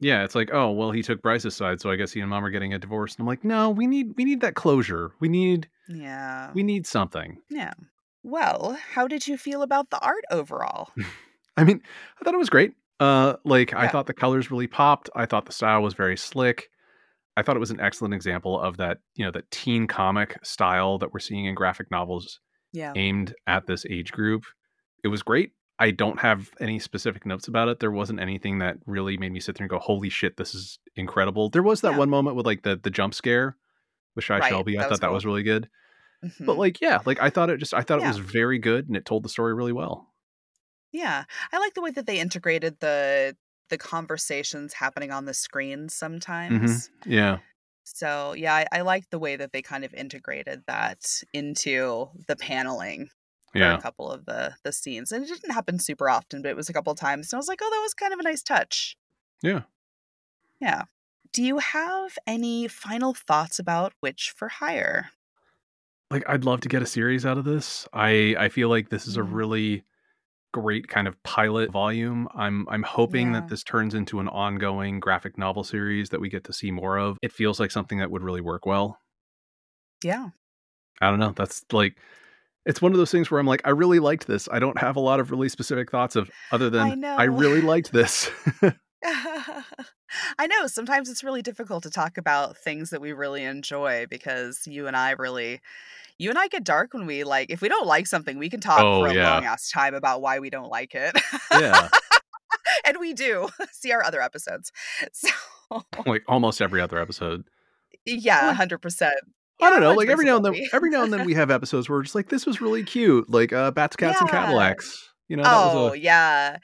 Yeah. It's like, oh, well, he took Bryce's side. So I guess he and Mom are getting a divorce. And I'm like, no, we need that closure. We need something. Yeah. Well, how did you feel about the art overall? I mean, I thought it was great. I thought the colors really popped. I thought the style was very slick. I thought it was an excellent example of that, that teen comic style that we're seeing in graphic novels aimed at this age group. It was great. I don't have any specific notes about it. There wasn't anything that really made me sit there and go, holy shit, this is incredible. There was that one moment with like the jump scare with Shy Shelby. I thought that was really good. Mm-hmm. But I thought it was very good, and it told the story really well. Yeah. I like the way that they integrated the conversations happening on the screen sometimes. Mm-hmm. Yeah. So yeah, I liked the way that they kind of integrated that into the paneling for a couple of the scenes. And it didn't happen super often, but it was a couple of times. And I was like, oh, that was kind of a nice touch. Yeah. Yeah. Do you have any final thoughts about Witch for Hire? Like, I'd love to get a series out of this. I feel like this is a really great kind of pilot volume. I'm hoping that this turns into an ongoing graphic novel series that we get to see more of. It feels like something that would really work well. Yeah. I don't know. That's like, it's one of those things where I'm like, I really liked this. I don't have a lot of really specific thoughts of other than I really liked this. I know sometimes it's really difficult to talk about things that we really enjoy, because you and I get dark when we like, if we don't like something, we can talk for a long ass time about why we don't like it. Yeah. And we do. See our other episodes. So like almost every other episode. Yeah, 100%. I don't know. Like every now and then we have episodes where we're just like, this was really cute. Like Bats, Cats and Cadillacs. Yeah.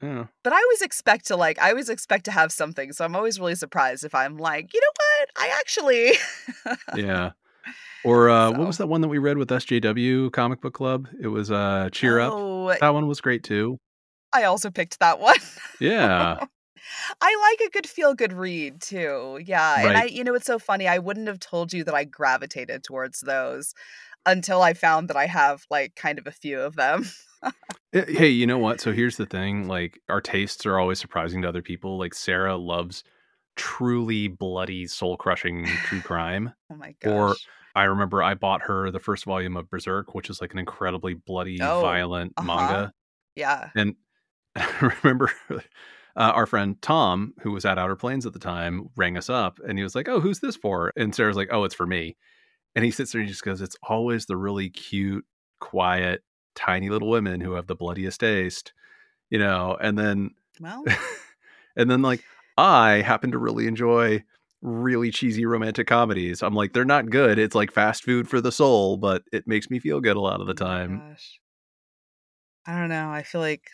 But I always expect to have something. So I'm always really surprised if I'm like, you know what? I actually. Yeah. Or what was that one that we read with SJW Comic Book Club? It was Cheer Up. That one was great, too. I also picked that one. Yeah. I like a good feel-good read, too. Yeah. Right. And it's so funny. I wouldn't have told you that I gravitated towards those until I found that I have like kind of a few of them. Hey, you know what? So here's the thing. Like, our tastes are always surprising to other people. Like, Sarah loves truly bloody, soul-crushing true crime. Oh my gosh. Or I remember I bought her the first volume of Berserk, which is like an incredibly bloody, violent manga. Yeah. And I remember our friend Tom, who was at Outer Planes at the time, rang us up and he was like, "Oh, who's this for?" And Sarah's like, "Oh, it's for me." And he sits there and he just goes, "It's always the really cute, quiet, tiny little women who have the bloodiest taste, you know." And then, well, and then like, I happen to really enjoy really cheesy romantic comedies. I'm like, they're not good. It's like fast food for the soul, but it makes me feel good a lot of the time. Gosh. I don't know. I feel like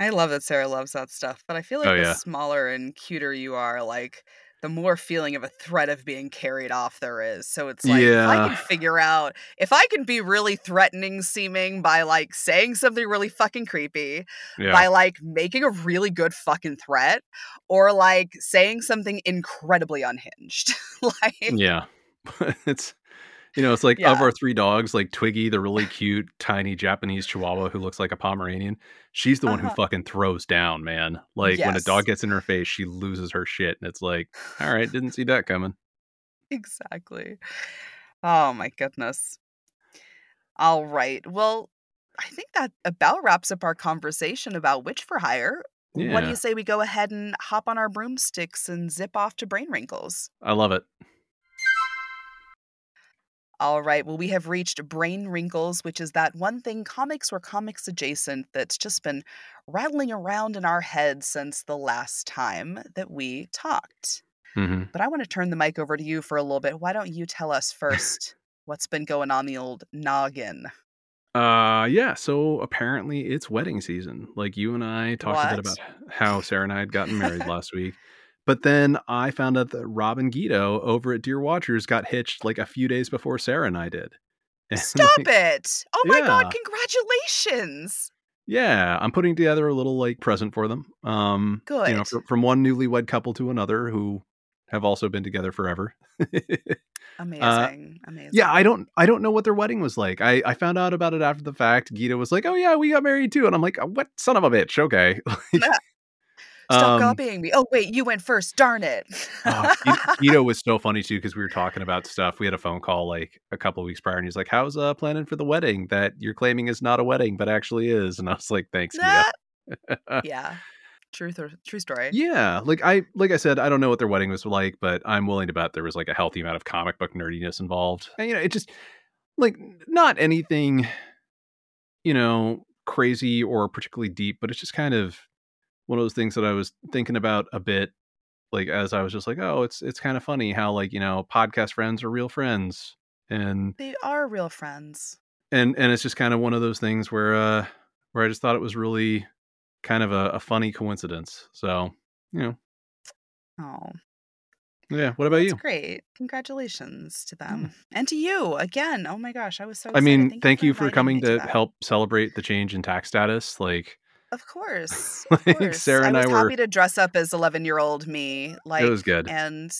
I love that Sarah loves that stuff, but I feel like the smaller and cuter you are, like, the more feeling of a threat of being carried off there is. So it's like, if I can figure out, if I can be really threatening seeming by like saying something really fucking creepy, by like making a really good fucking threat, or like saying something incredibly unhinged. Like, yeah, it's, you know, it's like of our three dogs, like Twiggy, the really cute, tiny Japanese Chihuahua who looks like a Pomeranian, she's the one who fucking throws down, man. Like, when a dog gets in her face, she loses her shit. And it's like, all right, didn't see that coming. Exactly. Oh, my goodness. All right. Well, I think that about wraps up our conversation about Witch for Hire. Yeah. What do you say we go ahead and hop on our broomsticks and zip off to Brain Wrinkles? I love it. All right. Well, we have reached Brain Wrinkles, which is that one thing comics or comics adjacent that's just been rattling around in our heads since the last time that we talked. Mm-hmm. But I want to turn the mic over to you for a little bit. Why don't you tell us first what's been going on the old noggin? Yeah. So apparently it's wedding season. Like, you and I talked a bit about how Sarah and I had gotten married last week. But then I found out that Rob and Guido over at Dear Watchers got hitched like a few days before Sarah and I did. And stop like, it! Oh my God, congratulations! Yeah, I'm putting together a little like present for them. Good. You know, from one newlywed couple to another who have also been together forever. Amazing. Yeah, I don't know what their wedding was like. I found out about it after the fact. Guido was like, "Oh yeah, we got married too." And I'm like, "What son of a bitch?" Okay. Stop copying me. Oh, wait, you went first. Darn it. Ito was so funny, too, because we were talking about stuff. We had a phone call like a couple of weeks prior, and he's like, "How's planning for the wedding that you're claiming is not a wedding, but actually is?" And I was like, "Thanks, Ito." Yeah. True story. Yeah. Like I said, I don't know what their wedding was like, but I'm willing to bet there was like a healthy amount of comic book nerdiness involved. And, you know, it just like not anything, you know, crazy or particularly deep, but it's just kind of one of those things that I was thinking about a bit, like, as I was just like, oh, it's kind of funny how, like, you know, podcast friends are real friends, and they are real friends. And it's just kind of one of those things where I just thought it was really kind of a funny coincidence. So, you know. Oh. Yeah. What about you? That's great. Congratulations to them and to you again. Oh my gosh. I was so excited. I mean, thank you for coming to help celebrate the change in tax status. Like, of course. Like, Sarah and I were happy to dress up as 11-year-old me. Like, it was good. And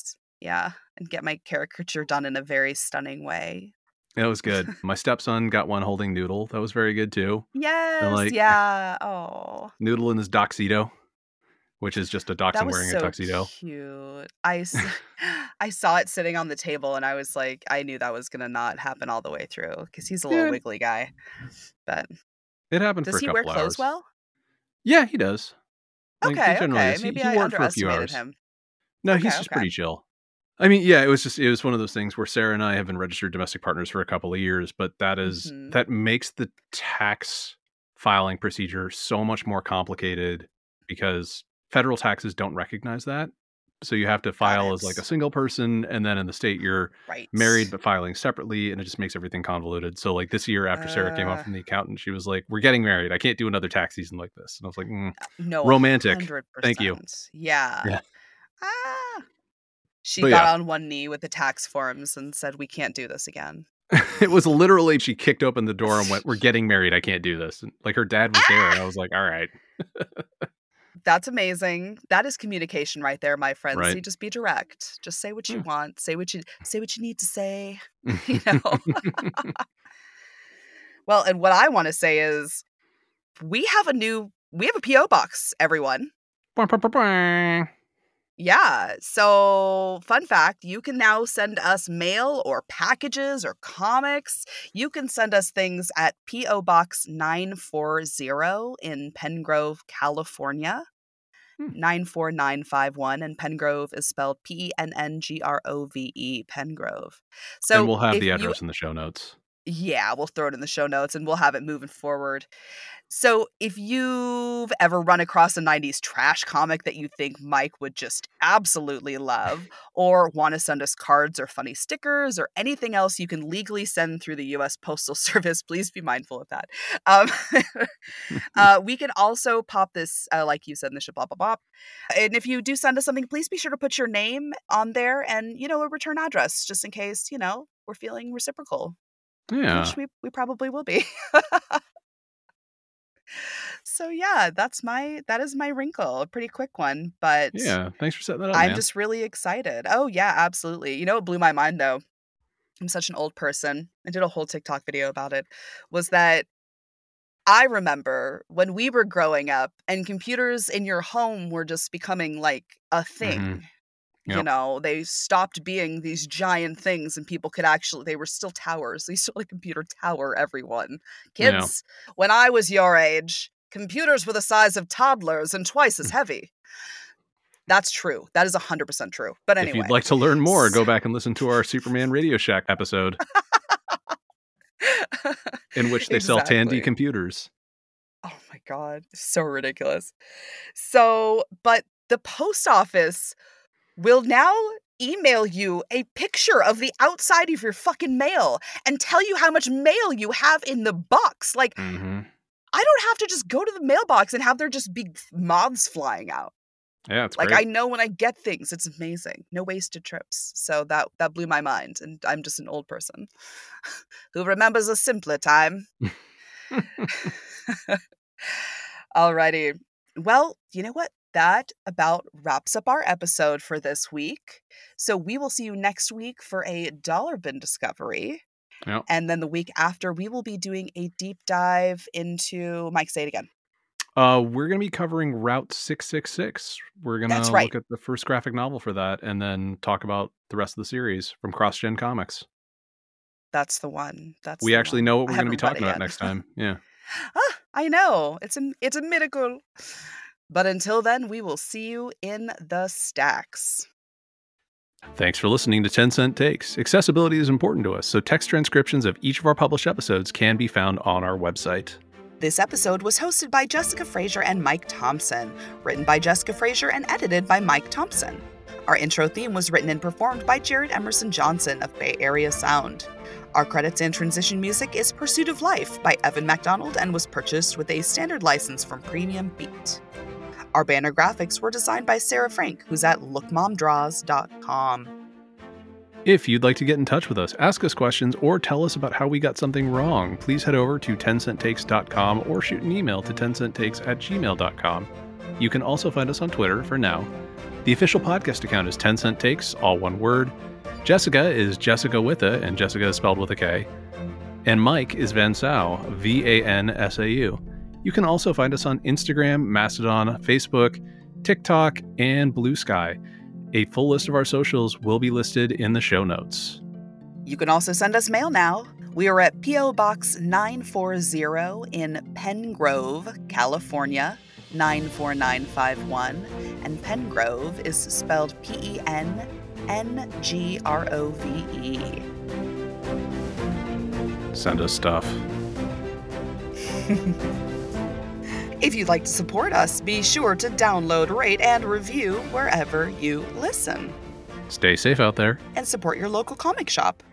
get my caricature done in a very stunning way. It was good. My stepson got one holding Noodle. That was very good too. Yes. And, like, yeah. Oh. Noodle in his Doxedo, which is just a dachshund wearing a tuxedo. Cute. I saw it sitting on the table, and I was like, I knew that was gonna not happen all the way through because he's a little wiggly guy. But it happened. Does he wear clothes well? Yeah, he does. Like, okay. Maybe I underestimated him. No, he's just pretty chill. I mean, yeah, it was one of those things where Sarah and I have been registered domestic partners for a couple of years, but that makes the tax filing procedure so much more complicated because federal taxes don't recognize that. So you have to file as like a single person, and then in the state you're married but filing separately, and it just makes everything convoluted. So like this year, after Sarah came home from the accountant, she was like, "We're getting married. I can't do another tax season like this." And I was like, "No, romantic. 100%. Thank you." Yeah. Ah. She got on one knee with the tax forms and said, "We can't do this again." It was literally, she kicked open the door and went, "We're getting married. I can't do this." And like her dad was there, and I was like, "All right." That's amazing. That is communication right there, my friends. Right. You just be direct. Just say what you want. Say what you need to say. You know. Well, and what I want to say is we have a P.O. box, everyone. Yeah. So, fun fact, you can now send us mail or packages or comics. You can send us things at P.O. Box 940 in Penngrove, California. 94951, and Penngrove is spelled Penngrove, Penngrove. So, and we'll have the address in the show notes. Yeah, we'll throw it in the show notes and we'll have it moving forward. So if you've ever run across a 90s trash comic that you think Mike would just absolutely love, or want to send us cards or funny stickers or anything else you can legally send through the U.S. Postal Service, please be mindful of that. We can also pop this, like you said, in the ship, blah, blah, blah. And if you do send us something, please be sure to put your name on there and, a return address, just in case, we're feeling reciprocal. Yeah. Which we probably will be. So yeah, that is my wrinkle. A pretty quick one, but yeah, thanks for setting that up. I'm just really excited. Oh yeah, absolutely. It blew my mind though. I'm such an old person. I did a whole TikTok video about it. Was that I remember when we were growing up and computers in your home were just becoming like a thing. Mm-hmm. Yep. They stopped being these giant things and people could they were still towers. They still computer tower everyone. Kids, when I was your age, computers were the size of toddlers and twice as heavy. That's true. That is 100% true. But anyway. If you'd like to learn more, go back and listen to our Superman Radio Shack episode. In which they sell Tandy computers. Oh my God. So ridiculous. So, but the post office will now email you a picture of the outside of your fucking mail and tell you how much mail you have in the box. I don't have to just go to the mailbox and have there just be moths flying out. Yeah, it's great. I know when I get things, it's amazing. No wasted trips. So that blew my mind. And I'm just an old person who remembers a simpler time. Alrighty. Well, you know what? That about wraps up our episode for this week. So we will see you next week for a dollar bin discovery. Yep. And then the week after, we will be doing a deep dive into... Mike, say it again. We're going to be covering Route 666. We're going to look at the first graphic novel for that and then talk about the rest of the series from Cross Gen Comics. That's the one. We actually know what we're going to be talking about next time. Yeah. I know. It's a miracle. But until then, we will see you in the stacks. Thanks for listening to Tencent Takes. Accessibility is important to us, so text transcriptions of each of our published episodes can be found on our website. This episode was hosted by Jessica Frazier and Mike Thompson, written by Jessica Frazier and edited by Mike Thompson. Our intro theme was written and performed by Jared Emerson Johnson of Bay Area Sound. Our credits and transition music is Pursuit of Life by Evan MacDonald and was purchased with a standard license from Premium Beat. Our banner graphics were designed by Sarah Frank, who's at lookmomdraws.com. If you'd like to get in touch with us, ask us questions, or tell us about how we got something wrong, please head over to tencenttakes.com or shoot an email to tencenttakes@gmail.com. You can also find us on Twitter for now. The official podcast account is Tencent Takes, all one word. Jessica is Jessica with a, and Jessica is spelled with a K. And Mike is Vansau, Vansau. You can also find us on Instagram, Mastodon, Facebook, TikTok, and Blue Sky. A full list of our socials will be listed in the show notes. You can also send us mail now. We are at P.O. Box 940 in Penngrove, California, 94951. And Penngrove is spelled Penngrove. Send us stuff. If you'd like to support us, be sure to download, rate, and review wherever you listen. Stay safe out there. And support your local comic shop.